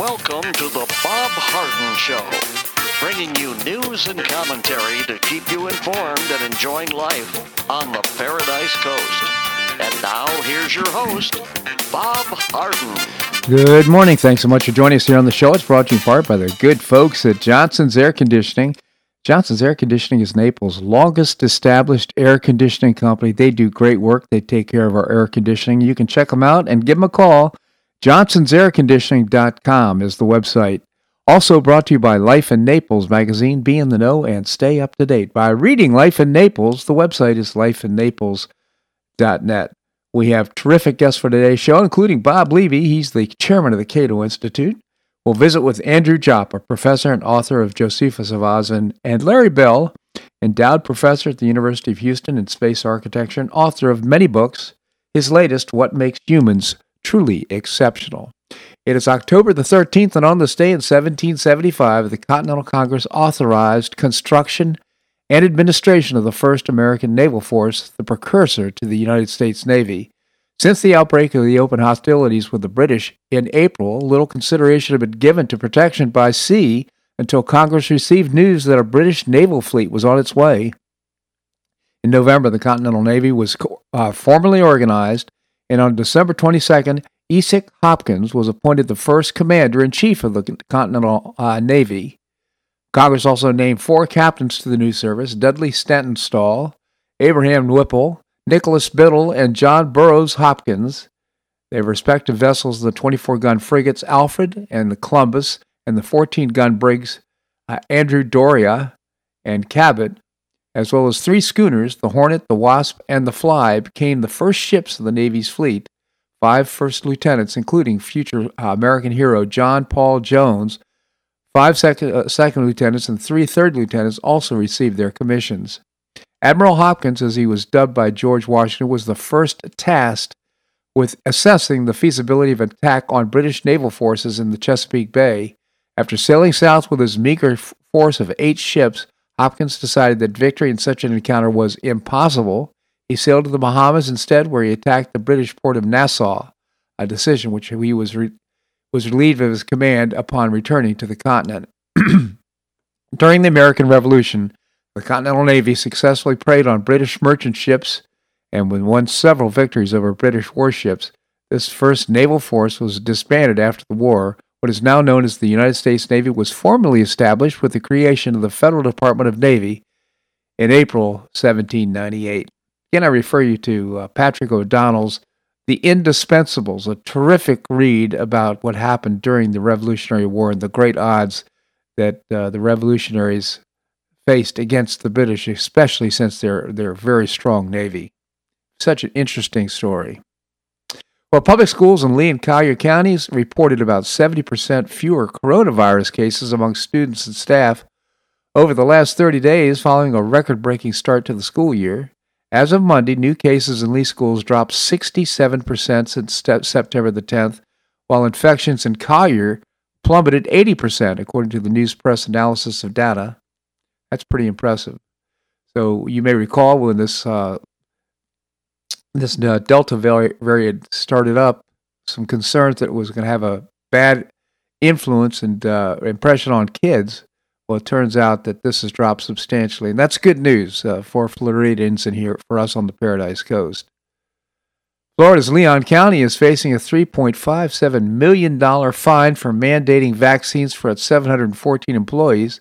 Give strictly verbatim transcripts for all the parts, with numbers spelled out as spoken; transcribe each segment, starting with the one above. Welcome to the Bob Harden Show, bringing you news and commentary to keep you informed and enjoying life on the Paradise Coast. And now, here's your host, Bob Harden. Good morning. Thanks so much for joining us here on the show. It's brought to you in part by the good folks at Johnson's Air Conditioning. Johnson's Air Conditioning is Naples' longest established air conditioning company. They do great work. They take care of our air conditioning. You can check them out and give them a call. Johnsons Air Conditioning dot com is the website. Also brought to you by Life in Naples magazine. Be in the know and stay up to date by reading Life in Naples. The website is life in naples dot net. We have terrific guests for today's show, including Bob Levy. He's the chairman of the Cato Institute. We'll visit with Andrew Joppa, professor and author of Josephus of Oz, and, and Larry Bell, endowed professor at the University of Houston in space architecture and author of many books. His latest, What Makes Humans Truly Exceptional. It is October the thirteenth, and on this day in seventeen seventy-five, the Continental Congress authorized construction and administration of the first American naval force, the precursor to the United States Navy. Since the outbreak of the open hostilities with the British in April, little consideration had been given to protection by sea until Congress received news that a British naval fleet was on its way. In November, the Continental Navy was uh, formally organized, and on December twenty-second, Isaac Hopkins was appointed the first commander-in-chief of the Continental uh, Navy. Congress also named four captains to the new service: Dudley Stantonstall, Abraham Whipple, Nicholas Biddle, and John Burroughs Hopkins. Their respective vessels, the twenty-four gun frigates Alfred and the Columbus, and the fourteen gun brigs uh, Andrew Doria and Cabot, as well as three schooners, the Hornet, the Wasp, and the Fly, became the first ships of the Navy's fleet. Five first lieutenants, including future uh, American hero John Paul Jones, five second, uh, second lieutenants, and three third lieutenants also received their commissions. Admiral Hopkins, as he was dubbed by George Washington, was the first tasked with assessing the feasibility of an attack on British naval forces in the Chesapeake Bay. After sailing south with his meager f- force of eight ships, Hopkins decided that victory in such an encounter was impossible. He sailed to the Bahamas instead, where he attacked the British port of Nassau, a decision which he was re- was relieved of his command upon returning to the continent. During the American Revolution, the Continental Navy successfully preyed on British merchant ships and won several victories over British warships. This first naval force was disbanded after the war. What is now known as the United States Navy was formally established with the creation of the Federal Department of Navy in April seventeen ninety-eight. Again, I refer you to uh, Patrick O'Donnell's The Indispensables, a terrific read about what happened during the Revolutionary War and the great odds that uh, the revolutionaries faced against the British, especially since they're, they're a very strong Navy. Such an interesting story. Well, public schools in Lee and Collier counties reported about seventy percent fewer coronavirus cases among students and staff over the last thirty days following a record-breaking start to the school year. As of Monday, new cases in Lee schools dropped sixty-seven percent since st- September the tenth, while infections in Collier plummeted eighty percent, according to the News Press analysis of data. That's pretty impressive. So you may recall when this uh, This uh, Delta variant started up, some concerns that it was going to have a bad influence and uh, impression on kids. Well, it turns out that this has dropped substantially, and that's good news uh, for Floridians and here for us on the Paradise Coast. Florida's Leon County is facing a three point five seven million dollars fine for mandating vaccines for its seven hundred fourteen employees.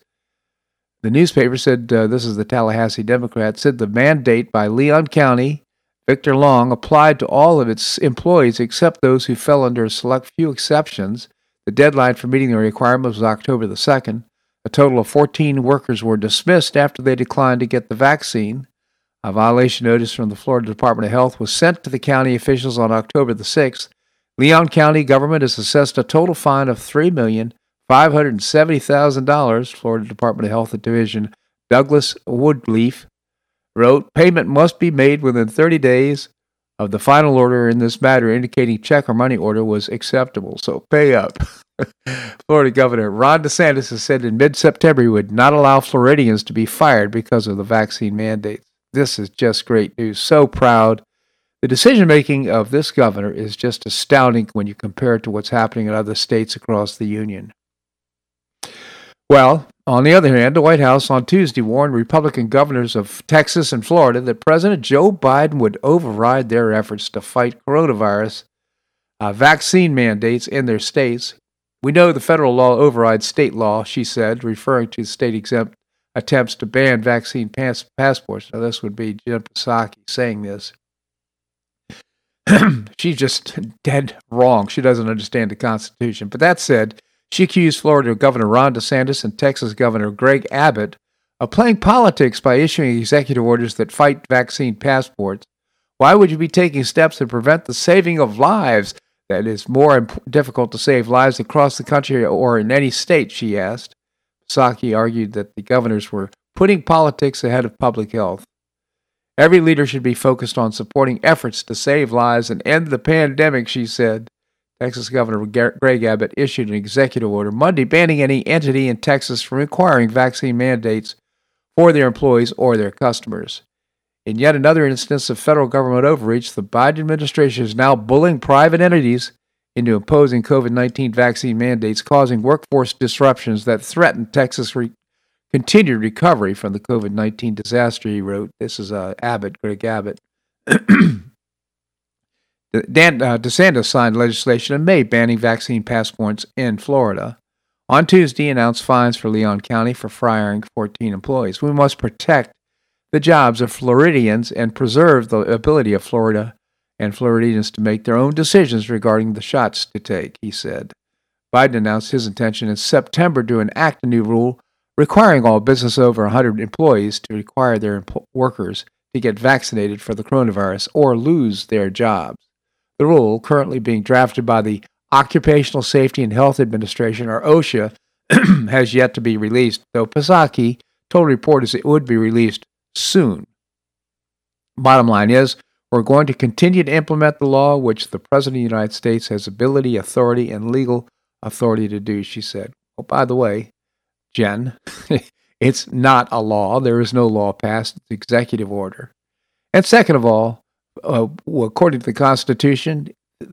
The newspaper said, uh, this is the Tallahassee Democrat, said the mandate by Leon County Victor Long applied to all of its employees except those who fell under a select few exceptions. The deadline for meeting the requirement was October the second. A total of fourteen workers were dismissed after they declined to get the vaccine. A violation notice from the Florida Department of Health was sent to the county officials on October the sixth. Leon County government has assessed a total fine of three million five hundred seventy thousand dollars, Florida Department of Health Division Douglas Woodleaf wrote, payment must be made within thirty days of the final order in this matter, indicating check or money order was acceptable. So pay up. Florida Governor Ron DeSantis has said in mid-September he would not allow Floridians to be fired because of the vaccine mandates. This is just great news. So proud The decision-making of this governor is just astounding when you compare it to what's happening in other states across the Union. Well, on the other hand, the White House on Tuesday warned Republican governors of Texas and Florida that President Joe Biden would override their efforts to fight coronavirus uh, vaccine mandates in their states. We know the federal law overrides state law, she said, referring to state-exempt attempts to ban vaccine pass- passports. Now, this would be Jim Psaki saying this. She's just dead wrong. She doesn't understand the Constitution. But that said, she accused Florida Governor Ron DeSantis and Texas Governor Greg Abbott of playing politics by issuing executive orders that fight vaccine passports. Why would you be taking steps to prevent the saving of lives? That is more imp- difficult to save lives across the country or in any state, she asked. Psaki argued that the governors were putting politics ahead of public health. Every leader should be focused on supporting efforts to save lives and end the pandemic, she said. Texas Governor Greg Abbott issued an executive order Monday banning any entity in Texas from requiring vaccine mandates for their employees or their customers. In yet another instance of federal government overreach, the Biden administration is now bullying private entities into imposing COVID nineteen vaccine mandates, causing workforce disruptions that threaten Texas' re- continued recovery from the COVID nineteen disaster, he wrote. This is uh, Abbott, Greg Abbott. Dan uh, DeSantis signed legislation in May banning vaccine passports in Florida. On Tuesday, he announced fines for Leon County for firing fourteen employees. We must protect the jobs of Floridians and preserve the ability of Florida and Floridians to make their own decisions regarding the shots to take, he said. Biden announced his intention in September to enact a new rule requiring all business over one hundred employees to require their empl- workers to get vaccinated for the coronavirus or lose their jobs. The rule, currently being drafted by the Occupational Safety and Health Administration, or OSHA, has yet to be released, though Psaki told reporters it would be released soon. Bottom line is, we're going to continue to implement the law, which the President of the United States has ability, authority, and legal authority to do, she said. Oh, by the way, Jen, it's not a law. There is no law passed. It's executive order. And second of all, uh, according to the Constitution,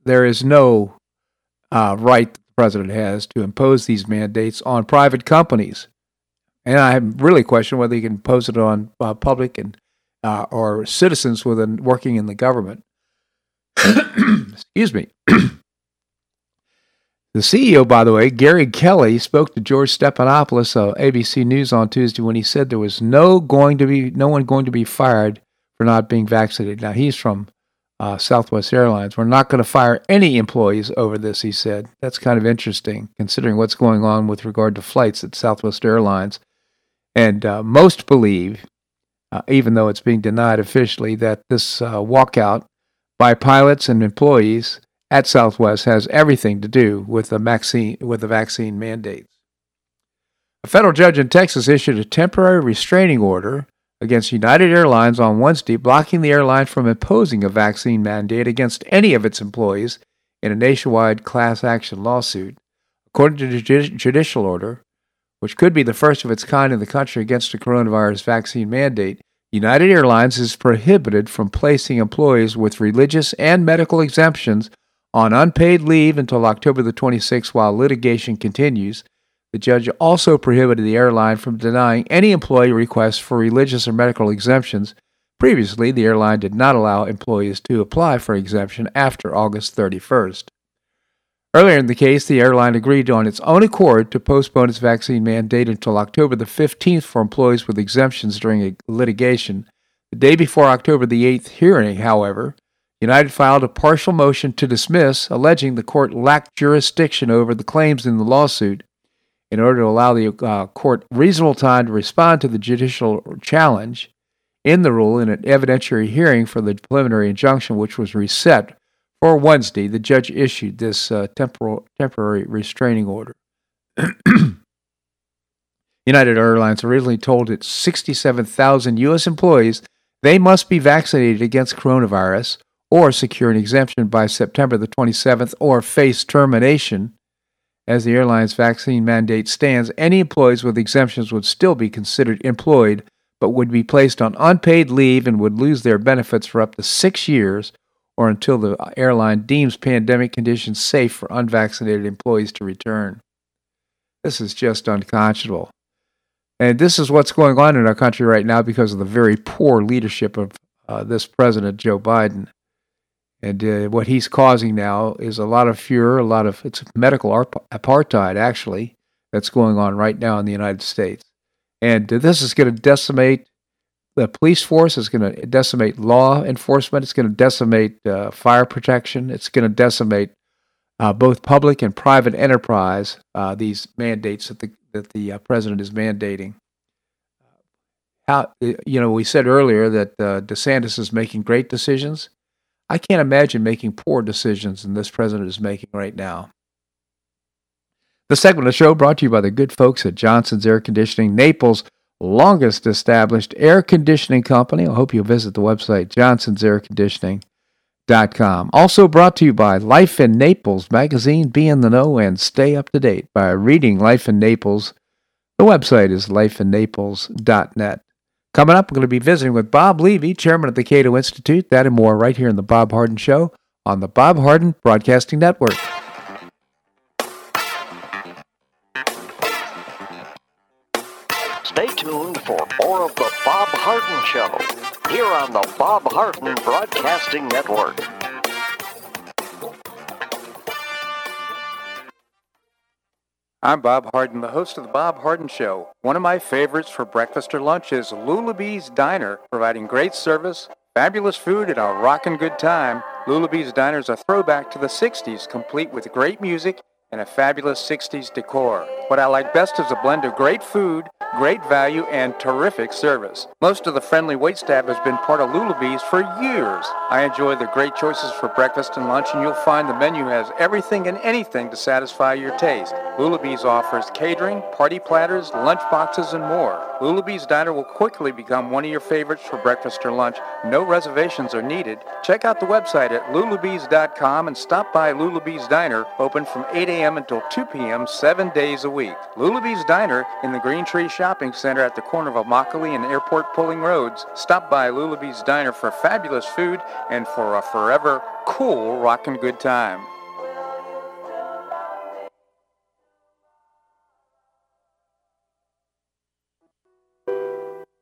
there is no uh, right the president has to impose these mandates on private companies. And I really question whether he can impose it on uh, public and uh, or citizens within working in the government. Excuse me. The C E O, by the way, Gary Kelly, spoke to George Stephanopoulos of A B C News on Tuesday when he said there was no going to be no one going to be fired for not being vaccinated. Now, he's from uh, Southwest Airlines. We're not going to fire any employees over this, he said. That's kind of interesting, considering what's going on with regard to flights at Southwest Airlines. And uh, most believe, uh, even though it's being denied officially, that this uh, walkout by pilots and employees at Southwest has everything to do with the vaccine with the vaccine mandates. A federal judge in Texas issued a temporary restraining order against United Airlines on Wednesday, blocking the airline from imposing a vaccine mandate against any of its employees in a nationwide class action lawsuit. According to the judicial order, which could be the first of its kind in the country against a coronavirus vaccine mandate, United Airlines is prohibited from placing employees with religious and medical exemptions on unpaid leave until October the twenty-sixth while litigation continues. The judge also prohibited the airline from denying any employee requests for religious or medical exemptions. Previously, the airline did not allow employees to apply for exemption after August thirty-first. Earlier in the case, the airline agreed on its own accord to postpone its vaccine mandate until October the fifteenth for employees with exemptions during litigation. The day before October the eighth hearing, however, United filed a partial motion to dismiss, alleging the court lacked jurisdiction over the claims in the lawsuit. In order to allow the uh, court reasonable time to respond to the judicial challenge in the rule in an evidentiary hearing for the preliminary injunction, which was reset for Wednesday, the judge issued this uh, temporal, temporary restraining order. United Airlines originally told its sixty-seven thousand U S employees they must be vaccinated against coronavirus or secure an exemption by September the twenty-seventh or face termination. As the airline's vaccine mandate stands, any employees with exemptions would still be considered employed, but would be placed on unpaid leave and would lose their benefits for up to six years or until the airline deems pandemic conditions safe for unvaccinated employees to return. This is just unconscionable. And this is what's going on in our country right now because of the very poor leadership of uh, this president, Joe Biden. And uh, what he's causing now is a lot of furor, a lot of it's medical apartheid, actually, that's going on right now in the United States. And uh, this is going to decimate the police force. It's going to decimate law enforcement. It's going to decimate uh, fire protection. It's going to decimate uh, both public and private enterprise, uh, these mandates that the that the uh, president is mandating. How, you know, we said earlier that uh, DeSantis is making great decisions. I can't imagine making poor decisions than this president is making right now. The segment of the show brought to you by the good folks at Johnson's Air Conditioning, Naples' longest established air conditioning company. I hope you'll visit the website, johnsons air conditioning dot com. Also brought to you by Life in Naples magazine. Be in the know and stay up to date by reading Life in Naples. The website is life in naples dot net. Coming up, we're going to be visiting with Bob Levy, chairman of the Cato Institute. That and more right here in The Bob Harden Show on the Bob Harden Broadcasting Network. Stay tuned for more of The Bob Harden Show here on the Bob Harden Broadcasting Network. I'm Bob Harden, the host of The Bob Harden Show. One of my favorites for breakfast or lunch is Lulabee's Diner, providing great service, fabulous food, and a rockin' good time. Lulabee's Diner is a throwback to the sixties, complete with great music and a fabulous sixties decor. What I like best is a blend of great food, great value, and terrific service. Most of the friendly waitstaff has been part of Lulabee's for years. I enjoy the great choices for breakfast and lunch, and you'll find the menu has everything and anything to satisfy your taste. Lulabee's offers catering, party platters, lunch boxes, and more. Lulabee's Diner will quickly become one of your favorites for breakfast or lunch. No reservations are needed. Check out the website at lulabee's dot com and stop by Lulabee's Diner, open from eight a.m. until two p.m. seven days a week. Lulabee's Diner in the Green Tree Shopping Center at the corner of Immokalee and Airport Pulling Roads. Stop by Lulabee's Diner for fabulous food and for a forever cool rockin' good time.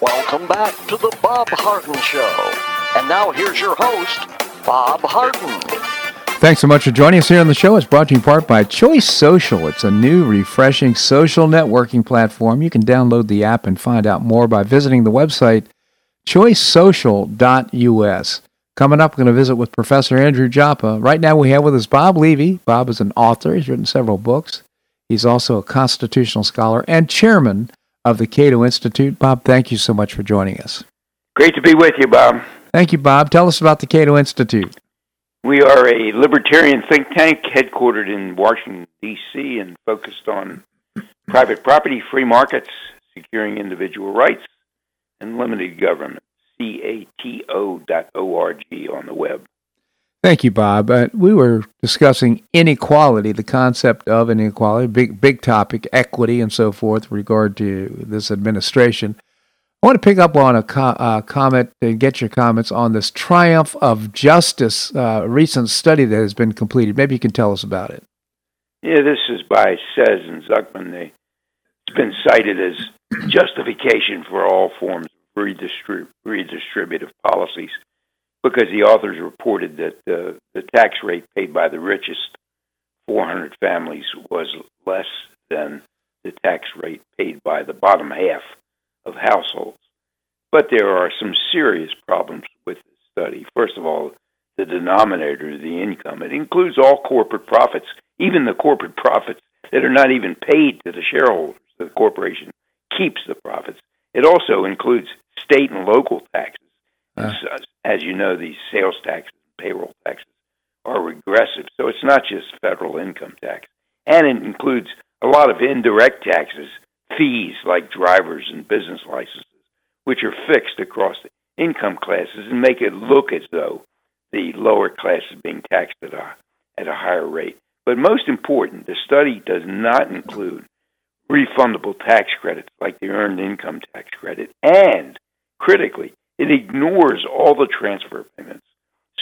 Welcome back to the Bob Harden Show. And now here's your host, Bob Harden. Thanks so much for joining us here on the show. It's brought to you in part by Choice Social. It's a new, refreshing social networking platform. You can download the app and find out more by visiting the website, choice social dot u s. Coming up, we're going to visit with Professor Andrew Joppa. Right now we have with us Bob Levy. Bob is an author. He's written several books. He's also a constitutional scholar and chairman of the Cato Institute. Bob, thank you so much for joining us. Great to be with you, Bob. Thank you, Bob. Tell us about the Cato Institute. We are a libertarian think tank headquartered in Washington, D C and focused on private property, free markets, securing individual rights, and limited government. C A T O dot org on the web. Thank you, Bob. Uh, we were discussing inequality, the concept of inequality, big big topic, equity and so forth, with regard to this administration. I want to pick up on a co- uh, comment and get your comments on this Triumph of Justice uh, recent study that has been completed. Maybe you can tell us about it. Yeah, this is by Sez and Zuckman. They, it's been cited as justification for all forms of redistrib- redistributive policies, because the authors reported that the, the tax rate paid by the richest four hundred families was less than the tax rate paid by the bottom half of households. But there are some serious problems with this study. First of all, the denominator, the income. It includes all corporate profits, even the corporate profits that are not even paid to the shareholders. The corporation keeps the profits. It also includes state and local taxes. Uh. As you know, these sales taxes, payroll taxes are regressive. So it's not just federal income tax. And it includes a lot of indirect taxes, fees like drivers and business licenses, which are fixed across the income classes and make it look as though the lower class is being taxed at a, at a higher rate. But most important, the study does not include refundable tax credits like the Earned Income Tax Credit, and critically, it ignores all the transfer payments,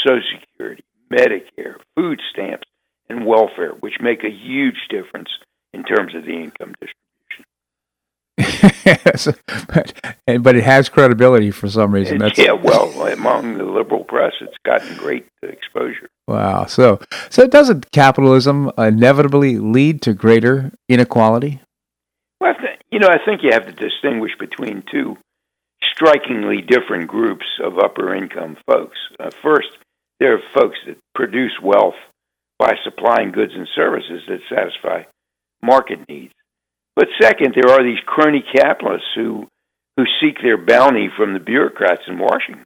Social Security, Medicare, food stamps, and welfare, which make a huge difference in terms of the income distribution. But it has credibility for some reason. That's... Yeah, well, among the liberal press, it's gotten great exposure. Wow. So, so doesn't capitalism inevitably lead to greater inequality? Well, you know, I think you have to distinguish between two strikingly different groups of upper-income folks. Uh, first, there are folks that produce wealth by supplying goods and services that satisfy market needs. But second, there are these crony capitalists who who seek their bounty from the bureaucrats in Washington,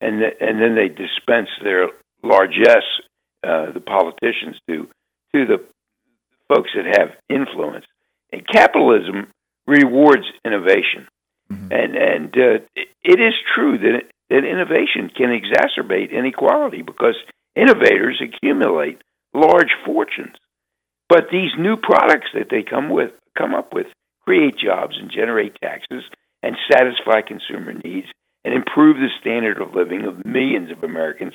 and th- and then they dispense their largesse, uh, the politicians do, to the folks that have influence. And capitalism rewards innovation, mm-hmm. and and uh, it, it is true that it, that innovation can exacerbate inequality because innovators accumulate large fortunes. But these new products that they come with, come up with, create jobs and generate taxes and satisfy consumer needs and improve the standard of living of millions of Americans.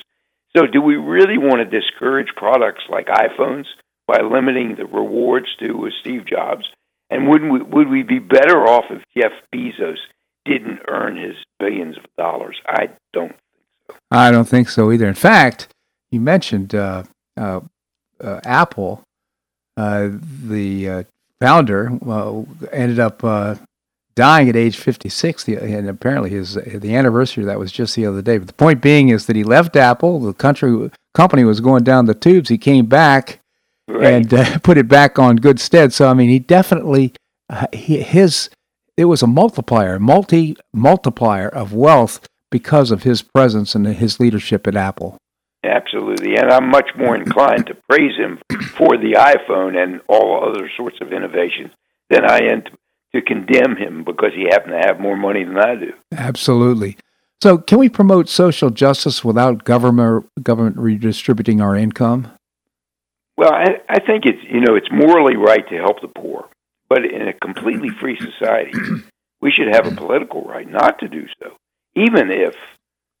So do we really want to discourage products like iPhones by limiting the rewards to Steve Jobs? And wouldn't we, would we be better off if Jeff Bezos didn't earn his billions of dollars? I don't think so. I don't think so either. In fact, you mentioned uh, uh, uh, Apple. Uh, the uh, founder uh, ended up uh, dying at age fifty-six, and apparently his the anniversary of that was just the other day. But the point being is that he left Apple. The country company was going down the tubes. He came back right. and uh, put it back on good stead. So I mean, he definitely uh, he, his it was a multiplier, multi multiplier of wealth because of his presence and his leadership at Apple. Absolutely, and I'm much more inclined to praise him for the iPhone and all other sorts of innovations than I am to condemn him because he happened to have more money than I do. Absolutely. So can we promote social justice without government government redistributing our income? Well, I, I think it's, you know, it's morally right to help the poor, but in a completely free society, we should have a political right not to do so, even if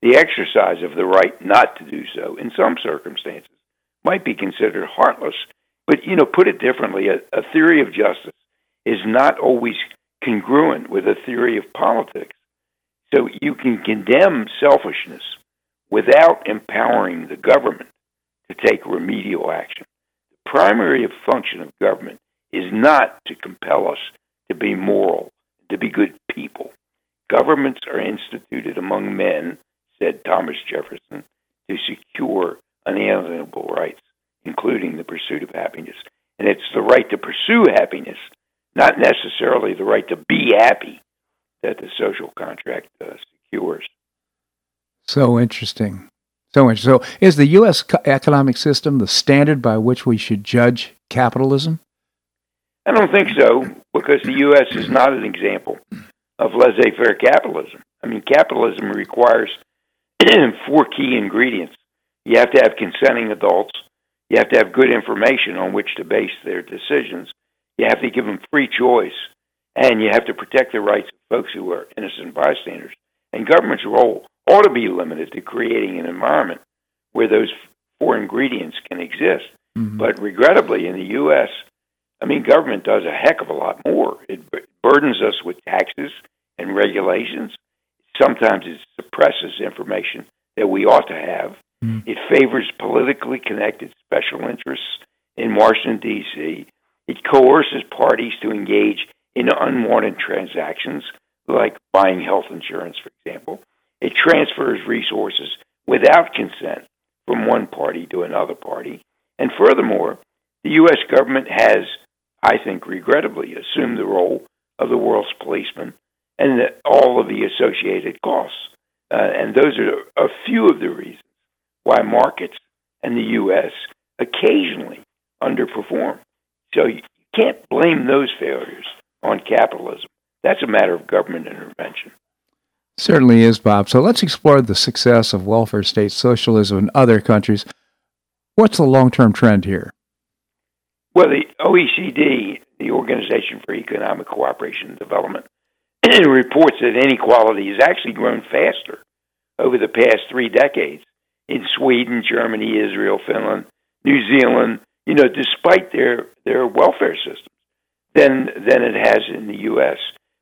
the exercise of the right not to do so, in some circumstances, might be considered heartless. But, you know, put it differently, a, a theory of justice is not always congruent with a theory of politics. So you can condemn selfishness without empowering the government to take remedial action. The primary function of government is not to compel us to be moral, to be good people. Governments are instituted among men, said Thomas Jefferson, to secure unalienable rights, including the pursuit of happiness. And it's the right to pursue happiness, not necessarily the right to be happy, that the social contract uh, secures. So interesting. So interesting. So is the U S economic system the standard by which we should judge capitalism? I don't think so, because the U S is not an example of laissez-faire capitalism. I mean, capitalism requires four key ingredients. You have to have consenting adults. You have to have good information on which to base their decisions. You have to give them free choice. And you have to protect the rights of folks who are innocent bystanders. And government's role ought to be limited to creating an environment where those four ingredients can exist. Mm-hmm. But regrettably, in the U S, I mean, government does a heck of a lot more. It burdens us with taxes and regulations, Sometimes it suppresses information that we ought to have. Mm. It favors politically connected special interests in Washington, D C. It coerces parties to engage in unwanted transactions, like buying health insurance, for example. It transfers resources without consent from one party to another party. And furthermore, the U S government has, I think regrettably, assumed the role of the world's policeman and the, all of the associated costs. Uh, and those are a few of the reasons why markets and the U S occasionally underperform. So you can't blame those failures on capitalism. That's a matter of government intervention. Certainly is, Bob. So let's explore the success of welfare state socialism in other countries. What's the long-term trend here? Well, the O E C D, the Organization for Economic Cooperation and Development, reports that inequality has actually grown faster over the past three decades in Sweden, Germany, Israel, Finland, New Zealand, you know, despite their, their welfare systems, than, than it has in the U S.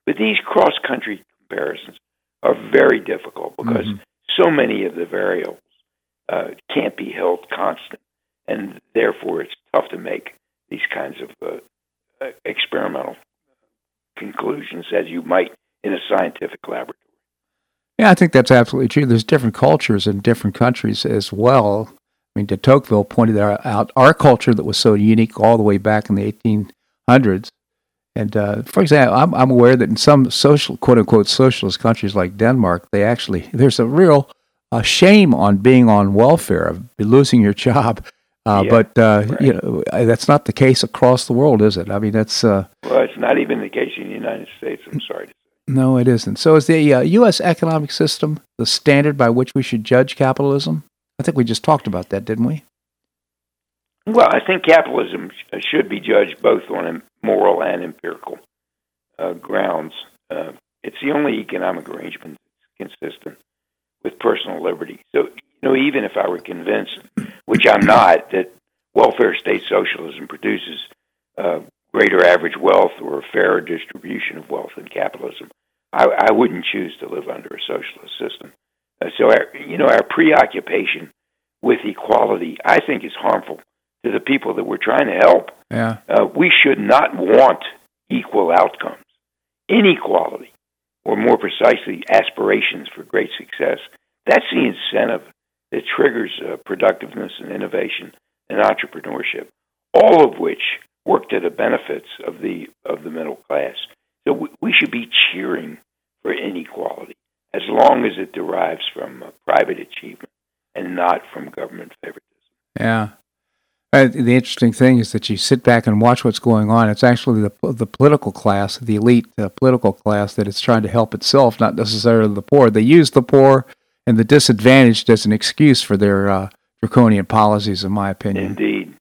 But these cross-country comparisons are very difficult because mm-hmm. so many of the variables uh, can't be held constant, and therefore it's tough to make these kinds of uh, experimental conclusions as you might in a scientific laboratory. Yeah, I think that's absolutely true. There's different cultures in different countries as well. I mean, de Tocqueville pointed out our culture that was so unique all the way back in the eighteen hundreds. And, uh, for example, I'm, I'm aware that in some social, quote-unquote socialist countries like Denmark, they actually, there's a real uh, shame on being on welfare, of losing your job. Uh, yeah, but, uh, right. you know, that's not the case across the world, is it? I mean, that's... Uh, well, it's not even the case in the United States, I'm sorry to say. No, it isn't. So is the uh, U S economic system the standard by which we should judge capitalism? I think we just talked about that, didn't we? Well, I think capitalism should be judged both on moral and empirical uh, grounds. Uh, it's the only economic arrangement that's consistent with personal liberty. So, you know, even if I were convinced, which I'm not, that welfare state socialism produces uh, greater average wealth or a fairer distribution of wealth than capitalism, I, I wouldn't choose to live under a socialist system. Uh, so, our, you know, our preoccupation with equality, I think, is harmful to the people that we're trying to help. Yeah. Uh, we should not want equal outcomes. Inequality, or more precisely, aspirations for great success, that's the incentive that triggers uh, productiveness and innovation and entrepreneurship, all of which work to the benefits of the of the middle class. So we, we should be cheering for inequality as long as it derives from uh, private achievement and not from government favoritism. Yeah. Uh, the interesting thing is that you sit back and watch what's going on. It's actually the the political class, the elite uh, political class, that is trying to help itself, not necessarily the poor. They use the poor and the disadvantaged as an excuse for their uh, draconian policies, in my opinion. Indeed.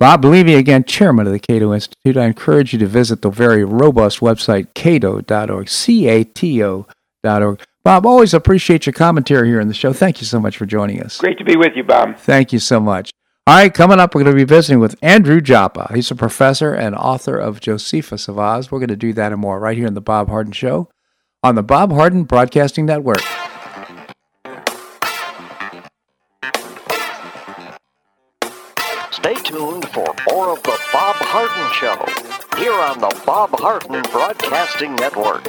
Bob Levy, again, chairman of the Cato Institute. I encourage you to visit the very robust website, cato dot org, C A T O dot org. Bob, always appreciate your commentary here on the show. Thank you so much for joining us. Great to be with you, Bob. Thank you so much. All right, coming up, we're going to be visiting with Andrew Joppa. He's a professor and author of Josephus of Oz. We're going to do that and more right here on The Bob Harden Show on the Bob Harden Broadcasting Network. Stay tuned for more of The Bob Harden Show here on the Bob Harden Broadcasting Network.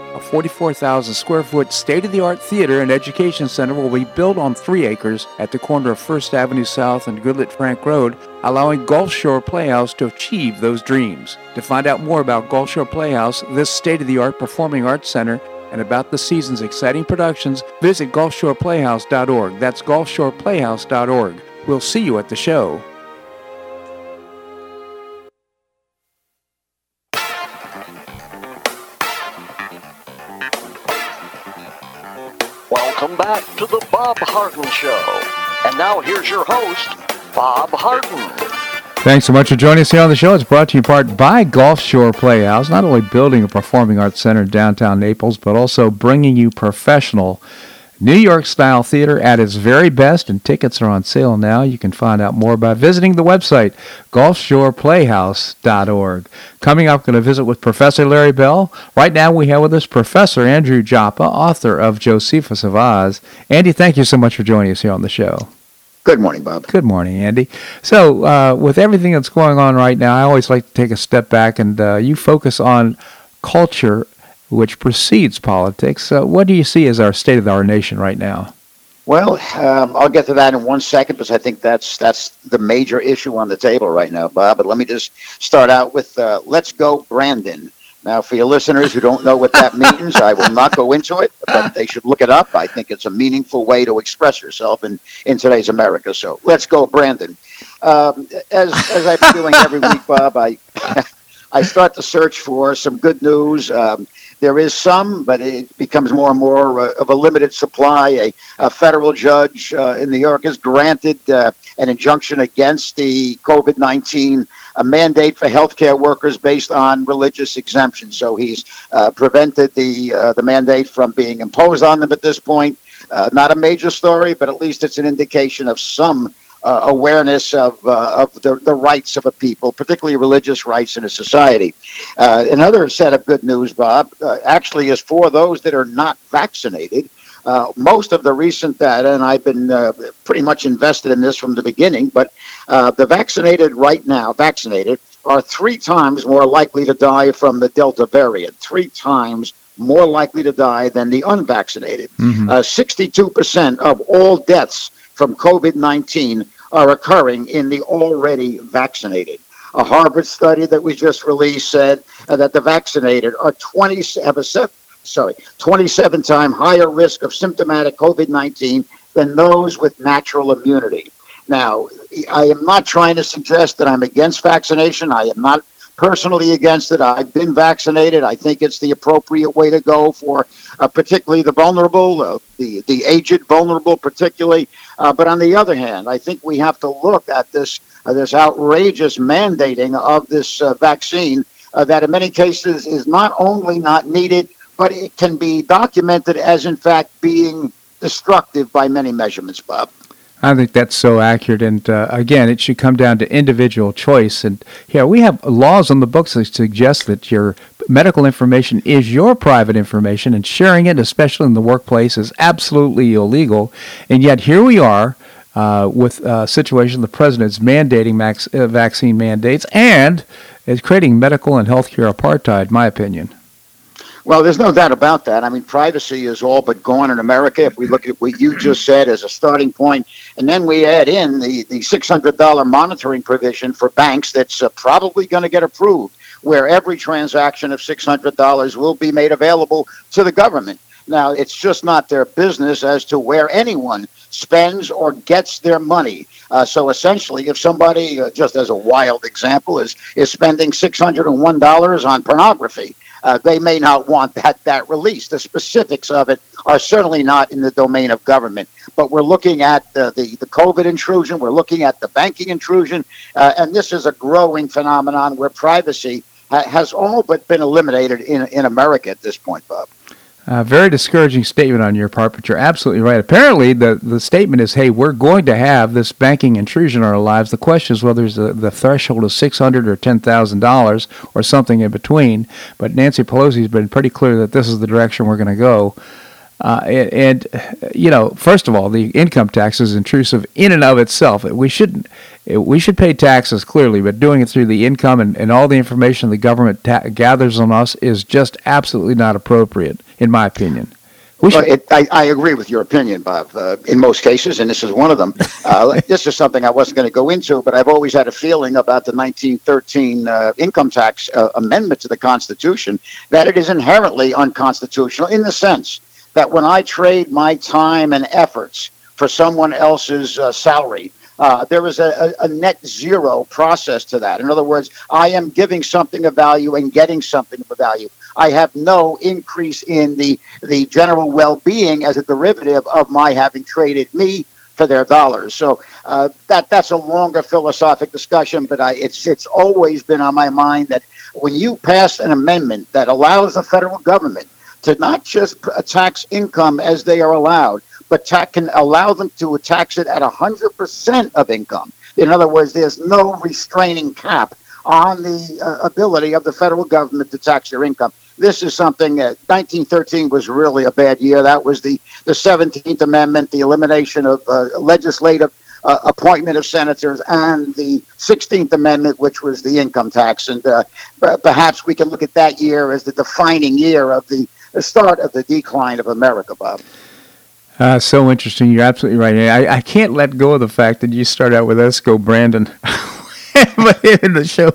A forty-four thousand square foot state-of-the-art theater and education center will be built on three acres at the corner of First Avenue South and Goodlet-Frank Road, allowing Gulfshore Playhouse to achieve those dreams. To find out more about Gulfshore Playhouse, this state-of-the-art performing arts center, and about the season's exciting productions, visit gulfshore playhouse dot org. That's gulfshore playhouse dot org. We'll see you at the show. Welcome back to the Bob Harden Show. And now here's your host, Bob Harden. Thanks so much for joining us here on the show. It's brought to you in part by Gulfshore Playhouse, not only building a performing arts center in downtown Naples, but also bringing you professional New York-style theater at its very best, and tickets are on sale now. You can find out more by visiting the website, gulfshore playhouse dot org. Coming up, we're going to visit with Professor Larry Bell. Right now, we have with us Professor Andrew Joppa, author of Josephus of Oz. Andy, thank you so much for joining us here on the show. Good morning, Bob. Good morning, Andy. So uh, with everything that's going on right now, I always like to take a step back, and uh, you focus on culture, which precedes politics. So what do you see as our state of our nation right now? Well, um, I'll get to that in one second, because I think that's that's the major issue on the table right now, Bob. But let me just start out with uh, Let's Go Brandon. Now, for your listeners who don't know what that means, I will not go into it, but they should look it up. I think it's a meaningful way to express yourself in, in today's America. So let's go, Brandon. Um, as as I've been doing every week, Bob, I I start to search for some good news. Um, there is some, but it becomes more and more uh, of a limited supply. A, a federal judge uh, in New York has granted uh, an injunction against the covid nineteen a mandate for healthcare workers based on religious exemption. So he's uh, prevented the uh, the mandate from being imposed on them at this point. Uh, not a major story, but at least it's an indication of some uh, awareness of uh, of the, the rights of a people, particularly religious rights in a society. Uh, another set of good news, Bob, uh, actually is for those that are not vaccinated. Uh, most of the recent data, and I've been uh, pretty much invested in this from the beginning, but uh, the vaccinated right now, vaccinated, are three times more likely to die from the Delta variant, three times more likely to die than the unvaccinated. Mm-hmm. Uh, sixty-two percent of all deaths from covid nineteen are occurring in the already vaccinated. A Harvard study that we just released said uh, that the vaccinated are twenty-seven percent Sorry, twenty-seven times higher risk of symptomatic covid nineteen than those with natural immunity. Now, I am not trying to suggest that I'm against vaccination. I am not personally against it. I've been vaccinated. I think it's the appropriate way to go for uh, particularly the vulnerable, uh, the, the aged vulnerable particularly. Uh, but on the other hand, I think we have to look at this, uh, this outrageous mandating of this uh, vaccine uh, that in many cases is not only not needed, but it can be documented as, in fact, being destructive by many measurements, Bob. I think that's so accurate. And, uh, again, it should come down to individual choice. And, yeah, we have laws on the books that suggest that your medical information is your private information, and sharing it, especially in the workplace, is absolutely illegal. And yet here we are uh, with a situation the president's mandating max, uh, vaccine mandates and is creating medical and healthcare apartheid, in my opinion. Well, there's no doubt about that. I mean, privacy is all but gone in America. If we look at what you just said as a starting point, and then we add in the, the six hundred dollars monitoring provision for banks that's uh, probably going to get approved, where every transaction of six hundred dollars will be made available to the government. Now, it's just not their business as to where anyone spends or gets their money. Uh, so essentially, if somebody, uh, just as a wild example, is, is spending six hundred one dollars on pornography, Uh, they may not want that that release. The specifics of it are certainly not in the domain of government. But we're looking at the, the, the COVID intrusion. We're looking at the banking intrusion. Uh, and this is a growing phenomenon where privacy ha- has all but been eliminated in, in America at this point, Bob. Uh, very discouraging statement on your part, but you're absolutely right. Apparently, the, the statement is, hey, we're going to have this banking intrusion in our lives. The question is whether it's a, the threshold is six hundred dollars or ten thousand dollars or something in between. But Nancy Pelosi's been pretty clear that this is the direction we're going to go. Uh, and, and, you know, first of all, the income tax is intrusive in and of itself. We shouldn't. We should pay taxes, clearly, but doing it through the income and, and all the information the government ta- gathers on us is just absolutely not appropriate, in my opinion. We should- well, it, I, I agree with your opinion, Bob, uh, in most cases, and this is one of them. Uh, this is something I wasn't going to go into, but I've always had a feeling about the nineteen thirteen uh, income tax uh, amendment to the Constitution that it is inherently unconstitutional in the sense that when I trade my time and efforts for someone else's uh, salary, Uh, there is a, a, a net zero process to that. In other words, I am giving something of value and getting something of value. I have no increase in the, the general well-being as a derivative of my having traded me for their dollars. So uh, that that's a longer philosophic discussion, but I, it's it's always been on my mind that when you pass an amendment that allows the federal government to not just tax income as they are allowed, but ta- can allow them to tax it at one hundred percent of income. In other words, there's no restraining cap on the uh, ability of the federal government to tax your income. This is something that nineteen thirteen was really a bad year. That was the, the seventeenth Amendment, the elimination of uh, legislative uh, appointment of senators, and the sixteenth Amendment, which was the income tax. And uh, perhaps we can look at that year as the defining year of the, the start of the decline of America, Bob. Uh, so interesting. You're absolutely right. I, I can't let go of the fact that you start out with "Let's go, Brandon." But in the show,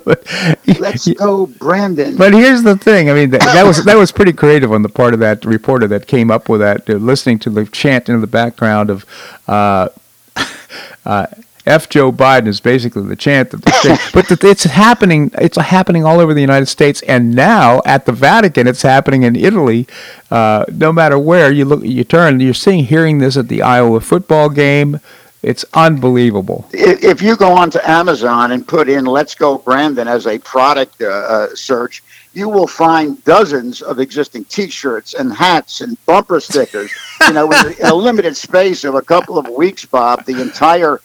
let's go, Brandon. But here's the thing. I mean, that, that was that was pretty creative on the part of that reporter that came up with that. Uh, listening to the chant in the background of uh, uh, "F Joe Biden" is basically the chant that. The but the, it's happening. It's happening all over the United States, and now at the Vatican, it's happening in Italy. Uh, no matter where you look, you turn, you're seeing, hearing this at the Iowa football game. It's unbelievable. If, if you go onto Amazon and put in "Let's Go Brandon" as a product uh, uh, search, you will find dozens of existing T-shirts and hats and bumper stickers. You know, in a limited space of a couple of weeks, Bob, the entire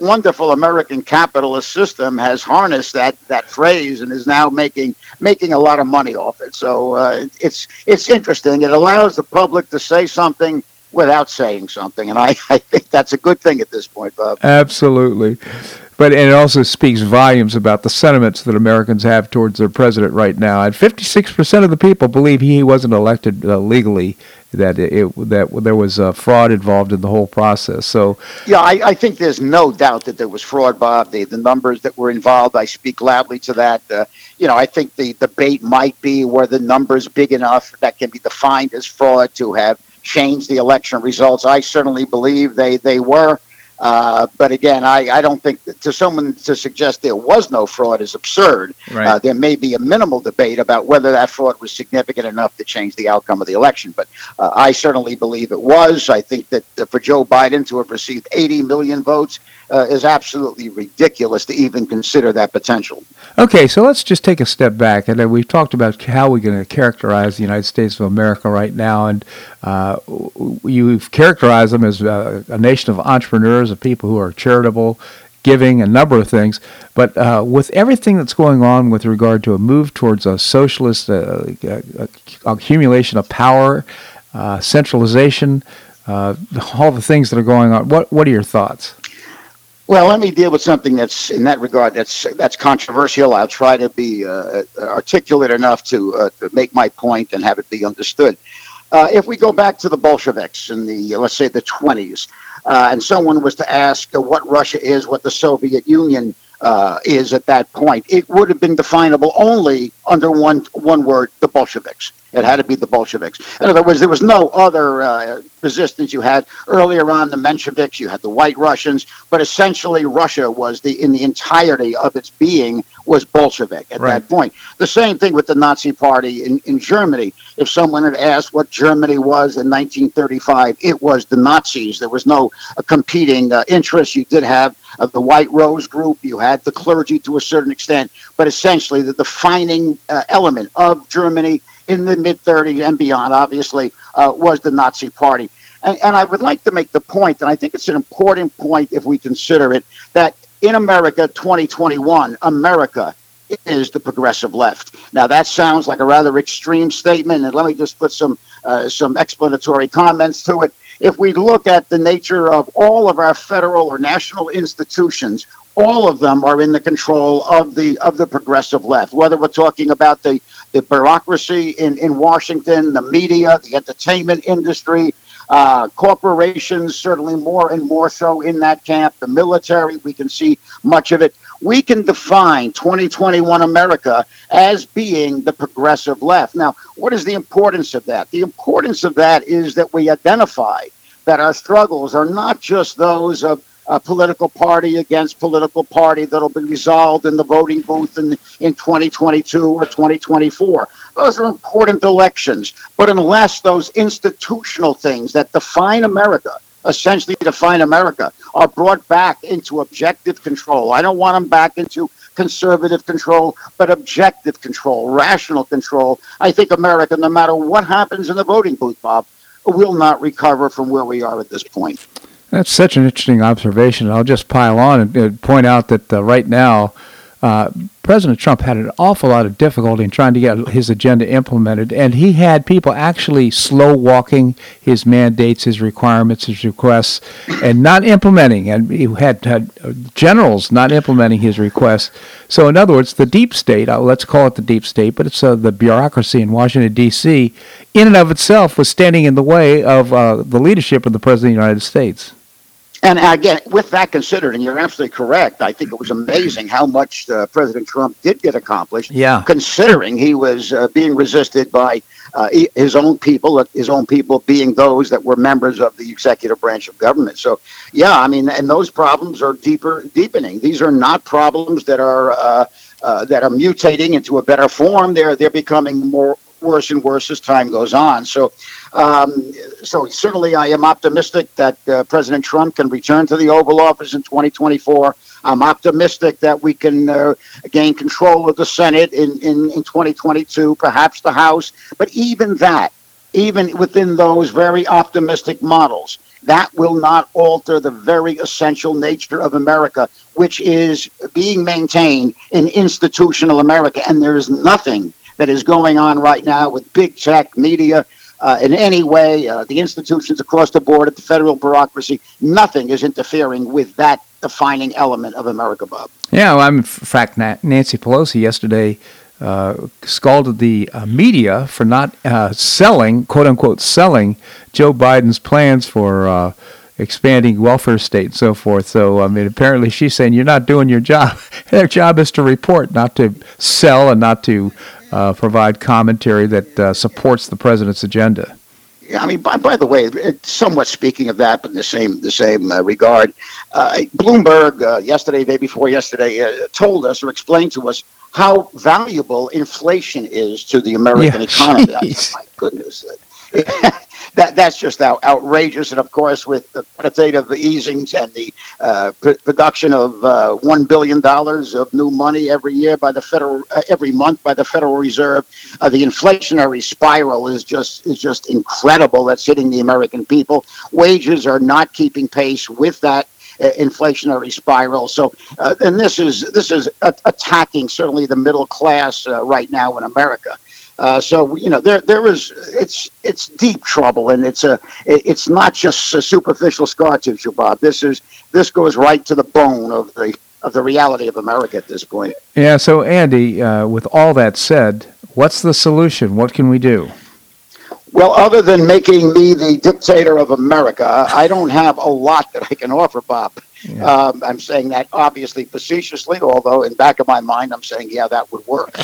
wonderful American capitalist system has harnessed that that phrase and is now making making a lot of money off it. So uh, it's it's interesting. It allows the public to say something without saying something, and I, I think that's a good thing at this point, Bob. Absolutely. But and it also speaks volumes about the sentiments that Americans have towards their president right now. And fifty-six percent of the people believe he wasn't elected uh, legally, that it that there was uh, fraud involved in the whole process. So yeah, I, I think there's no doubt that there was fraud, Bob. The, the numbers that were involved, I speak loudly to that. Uh, you know, I think the debate might be were the numbers big enough that can be defined as fraud to have changed the election results. I certainly believe they, they were. Uh, but again, I, I don't think that to someone to suggest there was no fraud is absurd. Right. Uh, there may be a minimal debate about whether that fraud was significant enough to change the outcome of the election. But uh, I certainly believe it was. I think that uh, for Joe Biden to have received eighty million votes uh, is absolutely ridiculous to even consider that potential. Okay, so let's just take a step back. And then we've talked about how we're going to characterize the United States of America right now. And uh, you've characterized them as uh, a nation of entrepreneurs, of people who are charitable, giving, a number of things. But uh, with everything that's going on with regard to a move towards a socialist uh, accumulation of power, uh, centralization, uh, all the things that are going on, what what are your thoughts? Well, let me deal with something that's in that regard that's that's controversial. I'll try to be uh, articulate enough to, uh, to make my point and have it be understood. Uh, if we go back to the Bolsheviks in the, let's say, the twenties, uh, and someone was to ask uh, what Russia is, what the Soviet Union uh, is at that point, it would have been definable only under one one word, the Bolsheviks. It had to be the Bolsheviks. In other words, there was no other uh, resistance. You had earlier on the Mensheviks, you had the White Russians, but essentially Russia was the in the entirety of its being was Bolshevik at right. that point. The same thing with the Nazi Party in, in Germany. If someone had asked what Germany was in nineteen thirty-five, it was the Nazis. There was no uh, competing uh, interest. You did have uh, the White Rose group. You had the clergy to a certain extent, but essentially the defining uh, element of Germany in the mid-thirties and beyond, obviously, uh, was the Nazi Party. And, and I would like to make the point, and I think it's an important point if we consider it, that in America twenty twenty-one, America is the progressive left. Now, that sounds like a rather extreme statement, and let me just put some uh, some explanatory comments to it. If we look at the nature of all of our federal or national institutions, all of them are in the control of the of the progressive left, whether we're talking about the, the bureaucracy in, in Washington, the media, the entertainment industry, uh, corporations, certainly more and more so in that camp, the military, we can see much of it. We can define twenty twenty-one America as being the progressive left. Now, what is the importance of that? The importance of that is that we identify that our struggles are not just those of a political party against political party that'll be resolved in the voting booth in, in twenty twenty-two or twenty twenty-four. Those are important elections. But unless those institutional things that define America essentially define America, are brought back into objective control. I don't want them back into conservative control, but objective control, rational control. I think America, no matter what happens in the voting booth, Bob, will not recover from where we are at this point. That's such an interesting observation. I'll just pile on and, and point out that uh, right now, uh, President Trump had an awful lot of difficulty in trying to get his agenda implemented, and he had people actually slow walking his mandates, his requirements, his requests, and not implementing. And he had, had generals not implementing his requests. So in other words, the deep state, let's call it the deep state, but it's uh, the bureaucracy in Washington, D C, in and of itself was standing in the way of uh, the leadership of the President of the United States. And again, with that considered, and you're absolutely correct, I think it was amazing how much uh, President Trump did get accomplished, yeah. considering he was uh, being resisted by uh, his own people, his own people being those that were members of the executive branch of government. So, yeah, I mean, and those problems are deeper, deepening. These are not problems that are uh, uh, that are mutating into a better form. They're they're becoming more worse and worse as time goes on. So, um, so certainly I am optimistic that uh, President Trump can return to the Oval Office in twenty twenty-four. I'm optimistic that we can uh, gain control of the Senate in, in, in twenty twenty-two, perhaps the House. But even that, even within those very optimistic models, that will not alter the very essential nature of America, which is being maintained in institutional America. And there is nothing that is going on right now with big tech, media, uh, in any way, uh, the institutions across the board at the federal bureaucracy, nothing is interfering with that defining element of America, Bob. Yeah, well, I'm, in fact, Nancy Pelosi yesterday uh, scalded the uh, media for not uh, selling, quote-unquote selling, Joe Biden's plans for uh, expanding welfare state and so forth. So, I mean, apparently she's saying you're not doing your job. Their job is to report, not to sell and not to Uh, provide commentary that uh, supports the president's agenda. Yeah, I mean, by, by the way, it, somewhat speaking of that, but in the same the same uh, regard, uh, Bloomberg uh, yesterday, day before yesterday, uh, told us or explained to us how valuable inflation is to the American yeah, economy. I, my goodness. That that's just out, outrageous, and of course, with the quantitative easings and the uh, pr- production of uh, one billion dollars of new money every year by the federal, uh, every month by the Federal Reserve, uh, the inflationary spiral is just is just incredible. That's hitting the American people. Wages are not keeping pace with that uh, inflationary spiral. So, uh, and this is this is a- attacking certainly the middle class uh, right now in America. Uh, so, you know, there there is it's it's deep trouble, and it's a it's not just a superficial scar tissue, Bob. This is this goes right to the bone of the of the reality of America at this point. Yeah. So, Andy, uh, with all that said, what's the solution? What can we do? Well, other than making me the dictator of America, I don't have a lot that I can offer, Bob. Yeah. Um, I'm saying that obviously facetiously, although in back of my mind, I'm saying, yeah, that would work.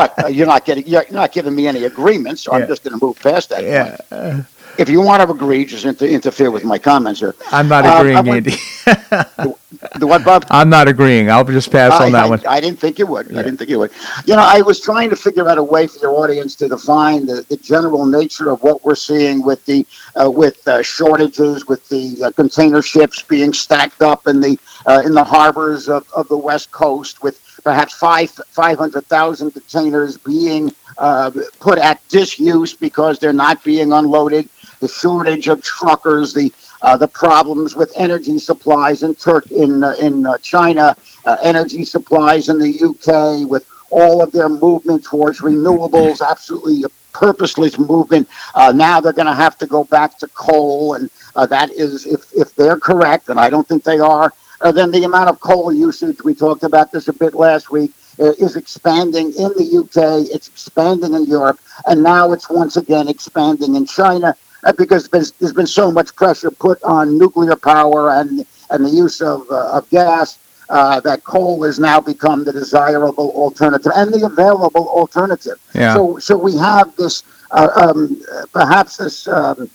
But uh, you're not getting, you're not giving me any agreements, so yeah. I'm just going to move past that. Yeah. Uh, if you want to agree, just inter- interfere with my comments here. I'm not agreeing, um, Andy. the, the what, Bob? I'm not agreeing. I'll just pass I, on that I, one. I didn't think you would. Yeah. I didn't think you would. You know, I was trying to figure out a way for your audience to define the, the general nature of what we're seeing with the uh, with uh, shortages, with the uh, container ships being stacked up in the uh, in the harbors of, of the West Coast, with perhaps five five hundred thousand containers being uh, put at disuse because they're not being unloaded. The shortage of truckers, the uh, the problems with energy supplies in Turk in uh, in uh, China, uh, energy supplies in the U K, with all of their movement towards renewables, absolutely purposeless movement. Uh, now they're going to have to go back to coal, and uh, that is, if if they're correct, and I don't think they are. Uh, then the amount of coal usage, we talked about this a bit last week, uh, is expanding in the U K, it's expanding in Europe, and now it's once again expanding in China uh, because there's, there's been so much pressure put on nuclear power and, and the use of, uh, of gas uh, that coal has now become the desirable alternative and the available alternative. Yeah. So, so we have this, uh, um, perhaps this... Um,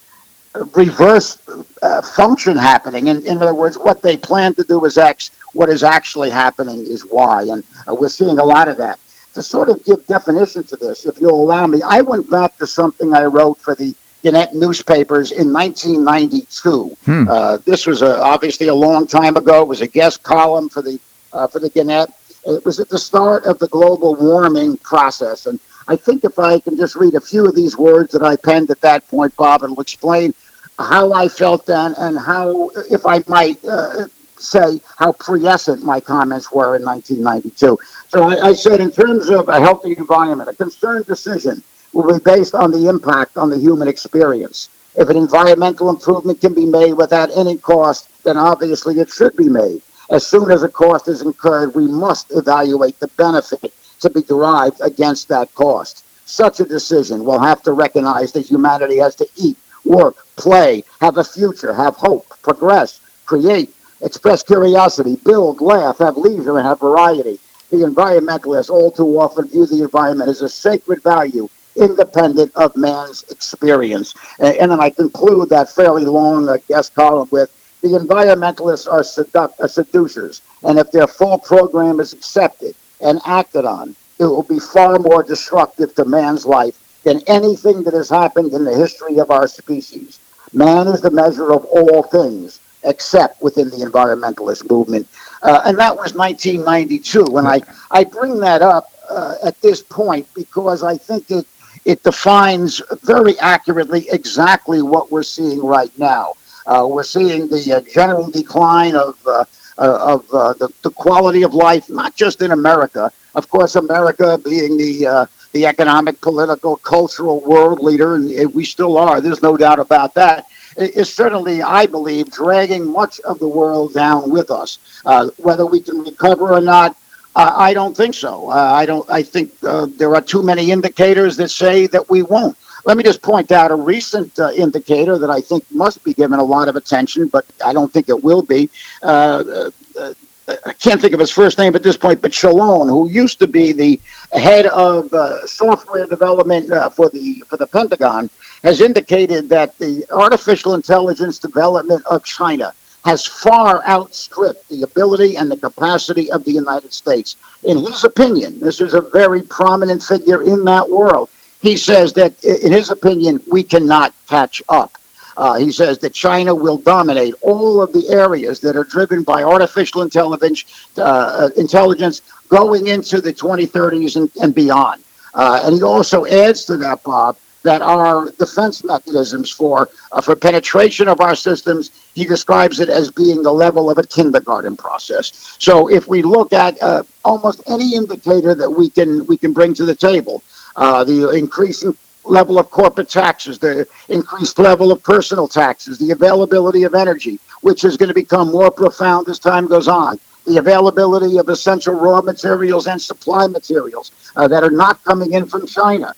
reverse uh, function happening. In, in other words, what they plan to do is X, what is actually happening is Y, and uh, we're seeing a lot of that. To sort of give definition to this, if you'll allow me, I went back to something I wrote for the Gannett newspapers in nineteen ninety-two. Hmm. Uh, this was a, obviously a long time ago. It was a guest column for the uh, for the Gannett. It was at the start of the global warming process, and I think if I can just read a few of these words that I penned at that point, Bob, it'll explain how I felt then and how, if I might uh, say, how prescient my comments were in nineteen ninety-two. So I, I said, in terms of a healthy environment, a concerned decision will be based on the impact on the human experience. If an environmental improvement can be made without any cost, then obviously it should be made. As soon as a cost is incurred, we must evaluate the benefit to be derived against that cost. Such a decision will have to recognize that humanity has to eat, work, play, have a future, have hope, progress, create, express curiosity, build, laugh, have leisure, and have variety. The environmentalists all too often view the environment as a sacred value, independent of man's experience. And, and then I conclude that fairly long uh, guest column with, the environmentalists are, sedu- are seducers, and if their full program is accepted and acted on, it will be far more destructive to man's life than anything that has happened in the history of our species. Man is the measure of all things, except within the environmentalist movement. Uh, and that was nineteen ninety-two. And I, I bring that up uh, at this point because I think it, it defines very accurately exactly what we're seeing right now. Uh, we're seeing the uh, general decline of... Uh, Uh, of uh, the, the quality of life, not just in America. Of course, America being the uh, the economic, political, cultural world leader, and we still are, there's no doubt about that, is certainly, I believe, dragging much of the world down with us. Uh, whether we can recover or not, uh, I don't think so. Uh, I don't. I think uh, there are too many indicators that say that we won't. Let me just point out a recent uh, indicator that I think must be given a lot of attention, but I don't think it will be. Uh, uh, I can't think of his first name at this point, but Shalom, who used to be the head of uh, software development uh, for the for the Pentagon, has indicated that the artificial intelligence development of China has far outstripped the ability and the capacity of the United States. In his opinion, this is a very prominent figure in that world. He says that, in his opinion, we cannot catch up. Uh, he says that China will dominate all of the areas that are driven by artificial intelligence, uh, intelligence going into the twenty thirties and, and beyond. Uh, and he also adds to that, Bob, that our defense mechanisms for uh, for penetration of our systems, he describes it as being the level of a kindergarten process. So if we look at uh, almost any indicator that we can we can bring to the table, Uh, the increasing level of corporate taxes, the increased level of personal taxes, the availability of energy, which is going to become more profound as time goes on, the availability of essential raw materials and supply materials uh, that are not coming in from China.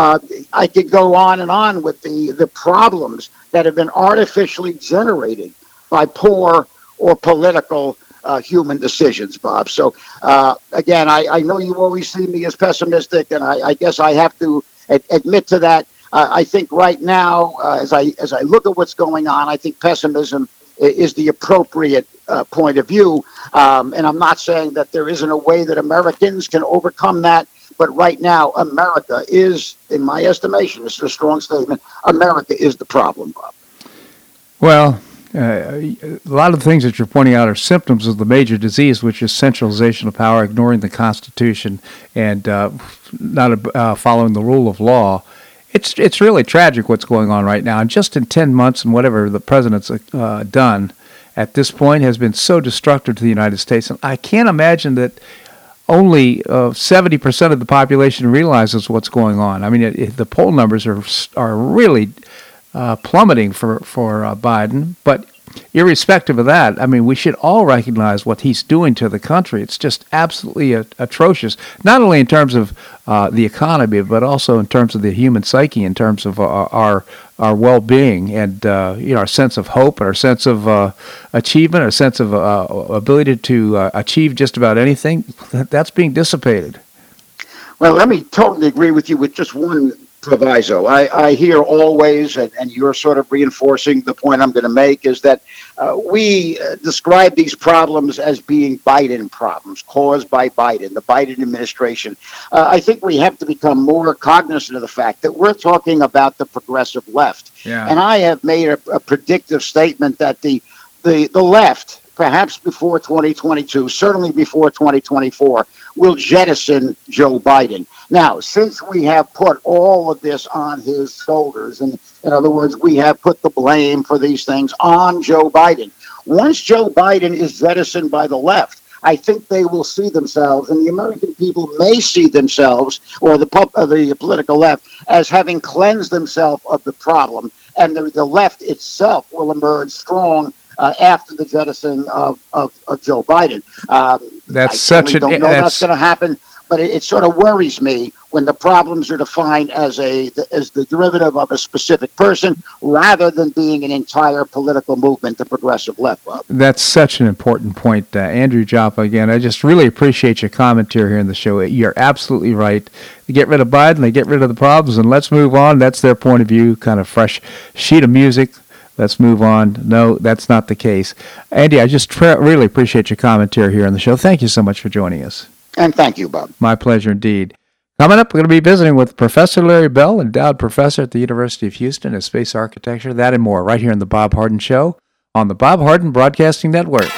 Uh, I could go on and on with the, the problems that have been artificially generated by poor or political Uh, human decisions, Bob. So, uh, again, I, I know you always see me as pessimistic, and I, I guess I have to ad- admit to that. Uh, I think right now, uh, as I as I look at what's going on, I think pessimism is the appropriate uh, point of view. Um, and I'm not saying that there isn't a way that Americans can overcome that, but right now, America is, in my estimation, this is a strong statement, America is the problem, Bob. Well, Uh, a lot of the things that you're pointing out are symptoms of the major disease, which is centralization of power, ignoring the Constitution, and uh, not uh, following the rule of law. It's it's really tragic what's going on right now. And just in ten months and whatever the president's uh, done at this point has been so destructive to the United States. And I can't imagine that only uh, seventy percent of the population realizes what's going on. I mean, it, it, the poll numbers are are really... Uh, plummeting for for uh, Biden, but irrespective of that, I mean, we should all recognize what he's doing to the country. It's just absolutely a- atrocious, not only in terms of uh, the economy, but also in terms of the human psyche, in terms of uh, our our well-being and uh, you know, our sense of hope, and our sense of uh, achievement, our sense of uh, ability to uh, achieve just about anything. That's being dissipated. Well, let me totally agree with you with just one proviso. I, I hear always, and, and you're sort of reinforcing the point I'm going to make, is that uh, we uh, describe these problems as being Biden problems, caused by Biden, the Biden administration. Uh, I think we have to become more cognizant of the fact that we're talking about the progressive left. Yeah. And I have made a, a predictive statement that the the, the left, perhaps before twenty twenty-two, certainly before twenty twenty-four, will jettison Joe Biden. Now, since we have put all of this on his shoulders, and in other words, we have put the blame for these things on Joe Biden. Once Joe Biden is jettisoned by the left, I think they will see themselves, and the American people may see themselves, or the pub, or the political left, as having cleansed themselves of the problem, and the, the left itself will emerge strong Uh, after the jettison of, of, of Joe Biden. Um, that's I such a... I don't know that's, that's going to happen, but it, it sort of worries me when the problems are defined as a as the derivative of a specific person rather than being an entire political movement, the progressive left. Bob. That's such an important point, uh, Andrew Joppa. Again, I just really appreciate your commentary here in the show. You're absolutely right. They get rid of Biden, they get rid of the problems, and let's move on. That's their point of view, kind of fresh sheet of music. Let's move on. No, that's not the case. Andy, I just tra- really appreciate your commentary here on the show. Thank you so much for joining us. And thank you, Bob. My pleasure indeed. Coming up, we're going to be visiting with Professor Larry Bell, endowed professor at the University of Houston in space architecture, that and more, right here on The Bob Harden Show on the Bob Harden Broadcasting Network.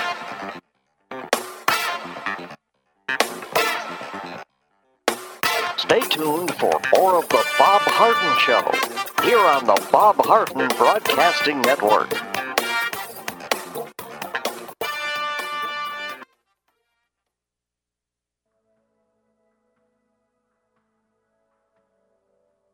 Stay tuned for more of The Bob Harden Show here on the Bob Harden Broadcasting Network.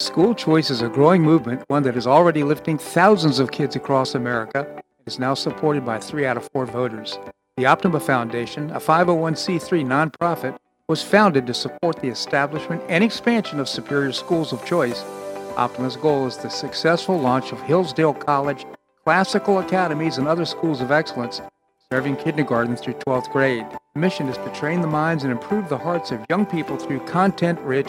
School choice is a growing movement, one that is already lifting thousands of kids across America, and is now supported by three out of four voters. The Optima Foundation, a five oh one c three nonprofit, was founded to support the establishment and expansion of superior schools of choice. Optima's goal is the successful launch of Hillsdale College, classical academies, and other schools of excellence, serving kindergarten through twelfth grade. The mission is to train the minds and improve the hearts of young people through content-rich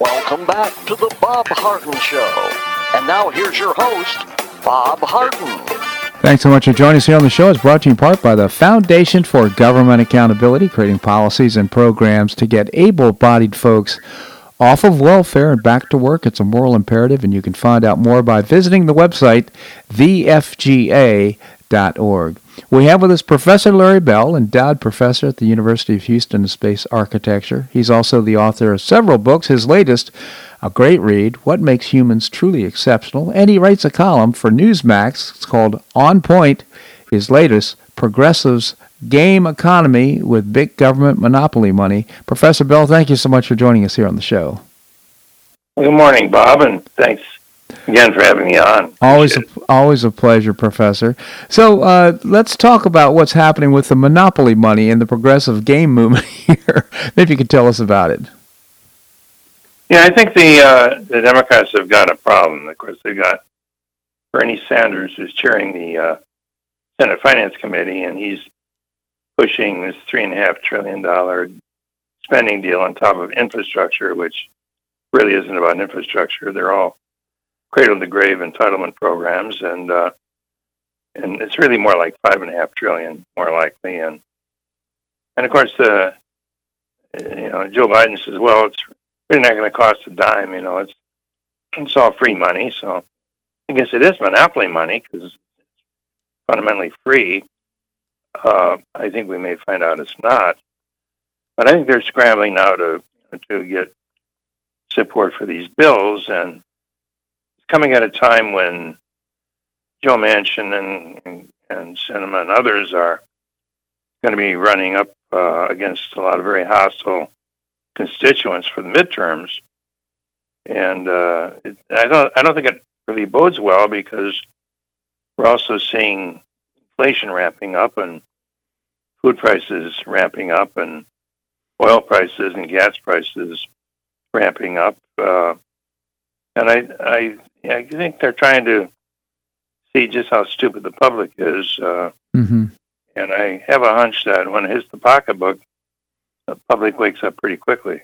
Welcome back to the Bob Harden Show. And now here's your host, Bob Harden. Thanks so much for joining us here on the show. It's brought to you in part by the Foundation for Government Accountability, creating policies and programs to get able-bodied folks off of welfare and back to work. It's a moral imperative, and you can find out more by visiting the website, the f g a dot org. We have with us Professor Larry Bell, endowed professor at the University of Houston in space architecture. He's also the author of several books, his latest, a great read, What Makes Humans Truly Exceptional, and he writes a column for Newsmax. It's called On Point, his latest, Progressives Game Economy with Big Government Monopoly Money. Professor Bell, thank you so much for joining us here on the show. Good morning, Bob, and thanks again for having me on. Always a, always a pleasure, Professor. So uh, let's talk about what's happening with the monopoly money and the progressive game movement here. Maybe you could tell us about it. Yeah, I think the uh, the Democrats have got a problem. Of course, they've got Bernie Sanders, who's chairing the uh, Senate Finance Committee, and he's pushing this three point five trillion dollars spending deal on top of infrastructure, which really isn't about infrastructure. They're all cradle-to-grave entitlement programs, and uh, and it's really more like five point five trillion dollars, more likely. And, and of course, uh, you know, Joe Biden says, well, it's really not going to cost a dime, you know, it's it's all free money. So I guess it is monopoly money because it's fundamentally free. Uh, I think we may find out it's not. But I think they're scrambling now to to get support for these bills, and it's coming at a time when Joe Manchin and, and, and Sinema and others are going to be running up uh, against a lot of very hostile constituents for the midterms, and uh, it, I don't. I don't think it really bodes well because we're also seeing inflation ramping up and food prices ramping up and oil prices and gas prices ramping up. Uh, and I, I, I think they're trying to see just how stupid the public is. Uh, mm-hmm. And I have a hunch that when it hits the pocketbook, the public wakes up pretty quickly.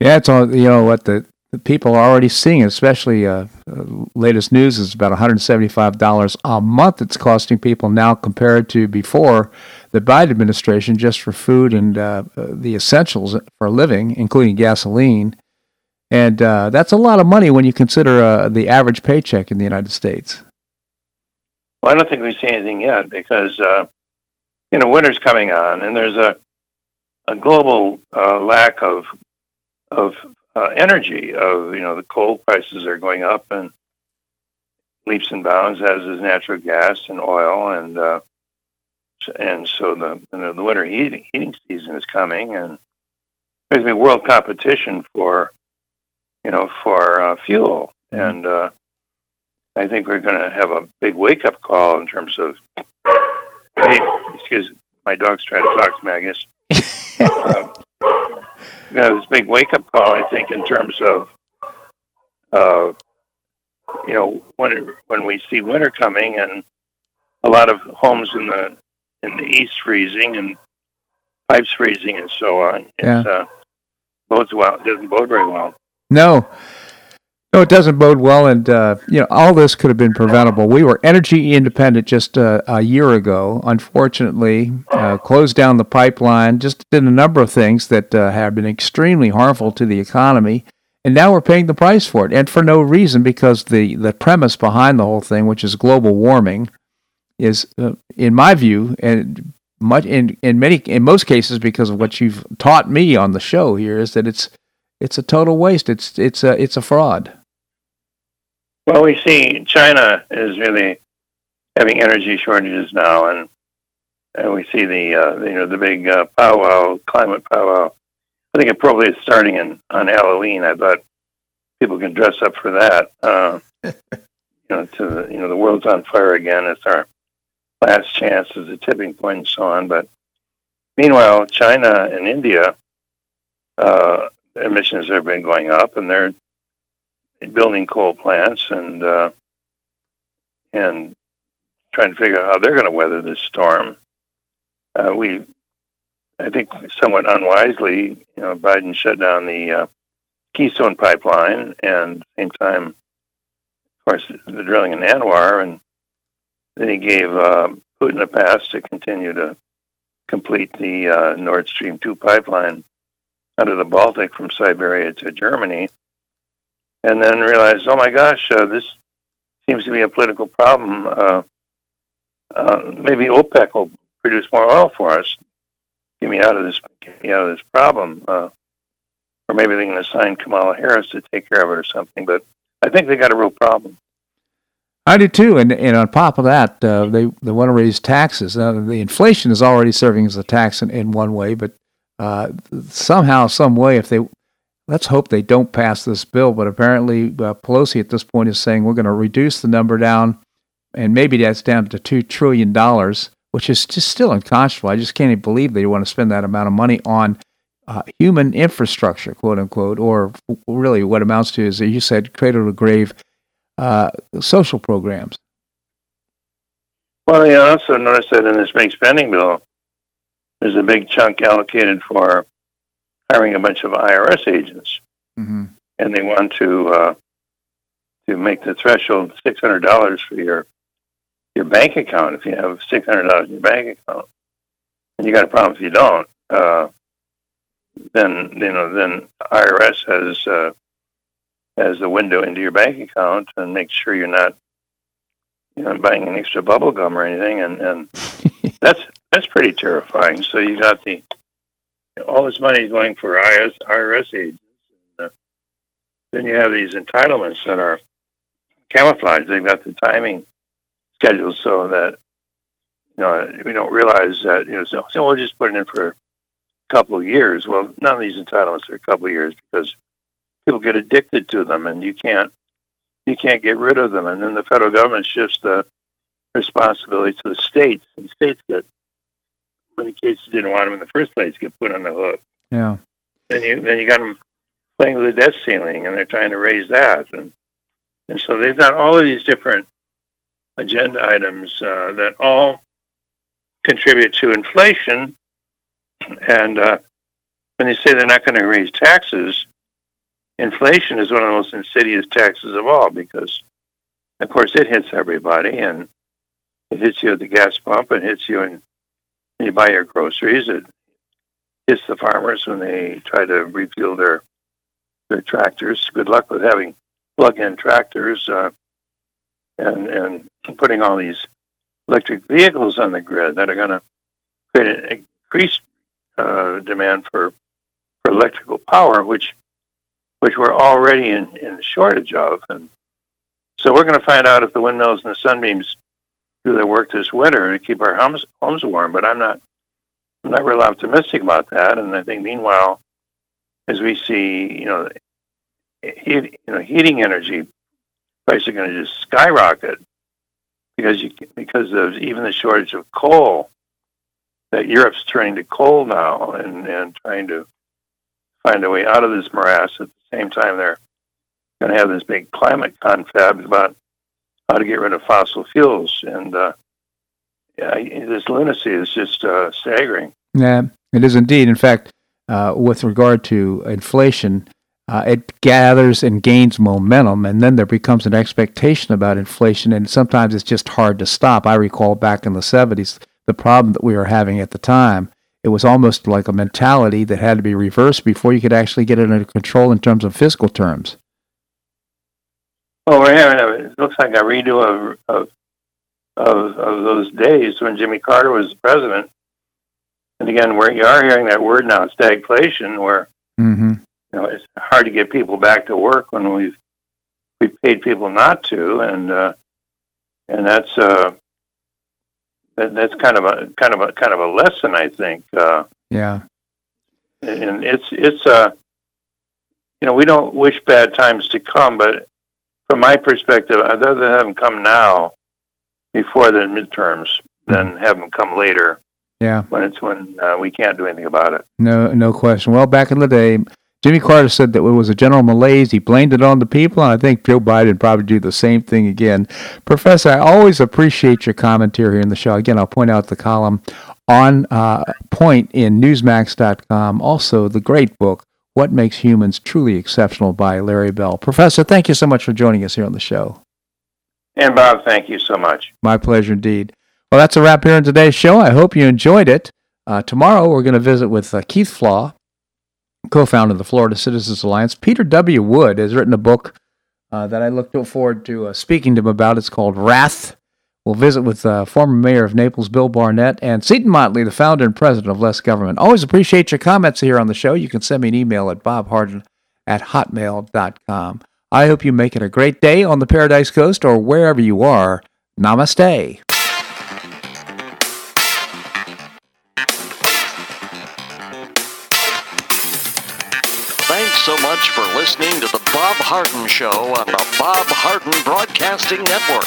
Yeah, it's all, you know, what the, the people are already seeing, especially uh, uh, latest news is about one hundred seventy-five dollars a month it's costing people now compared to before the Biden administration just for food and uh, the essentials for a living, including gasoline. And uh, that's a lot of money when you consider uh, the average paycheck in the United States. Well, I don't think we see anything yet because, uh, you know, winter's coming on and there's a A global uh, lack of of uh, energy. Of you know, the coal prices are going up and leaps and bounds, as is natural gas and oil, and uh, and so the you know, the winter heating heating season is coming, and there's been world competition for you know for uh, fuel, and uh, I think we're going to have a big wake up call in terms of. Hey, excuse me, my dog's trying to talk to me, I guess. uh, you know, this big wake-up call, I think, in terms of, uh, you know, when it, when we see winter coming and a lot of homes in the in the east freezing and pipes freezing and so on, it yeah. uh, bodes well. It doesn't bode very well. No. No, it doesn't bode well, and uh, you know all this could have been preventable. We were energy independent just uh, a year ago. Unfortunately, uh, closed down the pipeline, just did a number of things that uh, have been extremely harmful to the economy, and now we're paying the price for it, and for no reason, because the, the premise behind the whole thing, which is global warming, is, uh, in my view, and much in in many in most cases, because of what you've taught me on the show here, is that it's it's a total waste. It's it's a it's a fraud. Well, we see China is really having energy shortages now, and and we see the uh, you know the big uh, powwow, climate powwow. I think it probably is starting in, on Halloween. I thought people can dress up for that. Uh, you know, to the, you know the world's on fire again. It's our last chance. It's a tipping point, and so on. But meanwhile, China and India uh, emissions have been going up, and they're building coal plants and uh, and trying to figure out how they're going to weather this storm. Uh, we, I think, somewhat unwisely, you know, Biden shut down the uh, Keystone Pipeline and at the same time course, the drilling in Anwar, and then he gave uh, Putin a pass to continue to complete the uh, Nord Stream two pipeline under the Baltic from Siberia to Germany, and then realized, oh my gosh, uh, this seems to be a political problem. Uh, uh, maybe OPEC will produce more oil for us. Get me out of this, get me out of this problem. Uh, or maybe they can assign Kamala Harris to take care of it or something. But I think they got a real problem. I do too, and and on top of that, uh, they they want to raise taxes. Now, the inflation is already serving as a tax in, in one way, but uh, somehow, some way, if they let's hope they don't pass this bill. But apparently, uh, Pelosi at this point is saying we're going to reduce the number down, and maybe that's down to two trillion dollars, which is just still unconscionable. I just can't even believe they want to spend that amount of money on uh, human infrastructure, quote unquote, or really what amounts to, as you said, cradle to grave Uh, social programs. Well, you also notice that in this big spending bill, there's a big chunk allocated for hiring a bunch of I R S agents, mm-hmm. and they want to uh, to make the threshold six hundred dollars for your your bank account if you have six hundred dollars in your bank account, and you got a problem if you don't. Uh, then you know, then I R S has. Uh, as the window into your bank account and make sure you're not, you know, buying an extra bubble gum or anything. And, and that's, that's pretty terrifying. So you got the, all this money going for I R S, I R S agents. And, uh, then you have these entitlements that are camouflaged. They've got the timing scheduled so that, you know, we don't realize that, you know, so, so we'll just put it in for a couple of years. Well, none of these entitlements are a couple of years because people get addicted to them, and you can't you can't get rid of them. And then the federal government shifts the responsibility to the states, and states that, in many cases, didn't want them in the first place, get put on the hook. Yeah. Then you then you got them playing with the debt ceiling, and they're trying to raise that, and and so they've got all of these different agenda items uh, that all contribute to inflation. And uh, when they say they're not going to raise taxes. Inflation is one of the most insidious taxes of all because, of course, it hits everybody, and it hits you at the gas pump, it hits you when you buy your groceries, it hits the farmers when they try to refuel their their tractors. Good luck with having plug-in tractors uh, and and putting all these electric vehicles on the grid that are going to create an increased uh, demand for, for electrical power, which which we're already in, in shortage of. And so we're going to find out if the windmills and the sunbeams do their work this winter to keep our homes, homes warm. But I'm not I'm not real optimistic about that. And I think, meanwhile, as we see, you know, heat, you know heating energy prices are going to just skyrocket because you because of even the shortage of coal, that Europe's turning to coal now and, and trying to find a way out of this morass. At the same time, they're going to have this big climate confab about how to get rid of fossil fuels. And uh, yeah, this lunacy is just uh, staggering. Yeah, it is indeed. In fact, uh, with regard to inflation, uh, it gathers and gains momentum, and then there becomes an expectation about inflation, and sometimes it's just hard to stop. I recall back in the seventies, the problem that we were having at the time. It was almost like a mentality that had to be reversed before you could actually get it under control in terms of fiscal terms. Oh, yeah, it looks like a redo of, of of of those days when Jimmy Carter was president. And again, where you are hearing that word now, stagflation, where mm-hmm. you know it's hard to get people back to work when we've we paid people not to, and uh, and that's. Uh, That's kind of a kind of a kind of a lesson, I think. Uh, yeah, and it's it's uh, you know, we don't wish bad times to come, but from my perspective, I'd rather have them come now, before the midterms, mm-hmm. than have them come later. Yeah, when it's when uh, we can't do anything about it. No, no question. Well, back in the day, Jimmy Carter said that it was a general malaise. He blamed it on the people, and I think Joe Biden probably do the same thing again. Professor, I always appreciate your commentary here in the show. Again, I'll point out the column on uh, point in newsmax dot com. Also, the great book, What Makes Humans Truly Exceptional by Larry Bell. Professor, thank you so much for joining us here on the show. And Bob, thank you so much. My pleasure indeed. Well, that's a wrap here on today's show. I hope you enjoyed it. Uh, tomorrow we're going to visit with uh, Keith Flaw, co-founder of the Florida Citizens Alliance. Peter W. Wood has written a book uh, that I look forward to uh, speaking to him about. It's called Wrath. We'll visit with uh, former mayor of Naples, Bill Barnett, and Seton Motley, the founder and president of Less Government. Always appreciate your comments here on the show. You can send me an email at bob harden at hotmail dot com. I hope you make it a great day on the Paradise Coast or wherever you are. Namaste. Thanks so much for listening to the Bob Harden Show on the Bob Harden Broadcasting Network.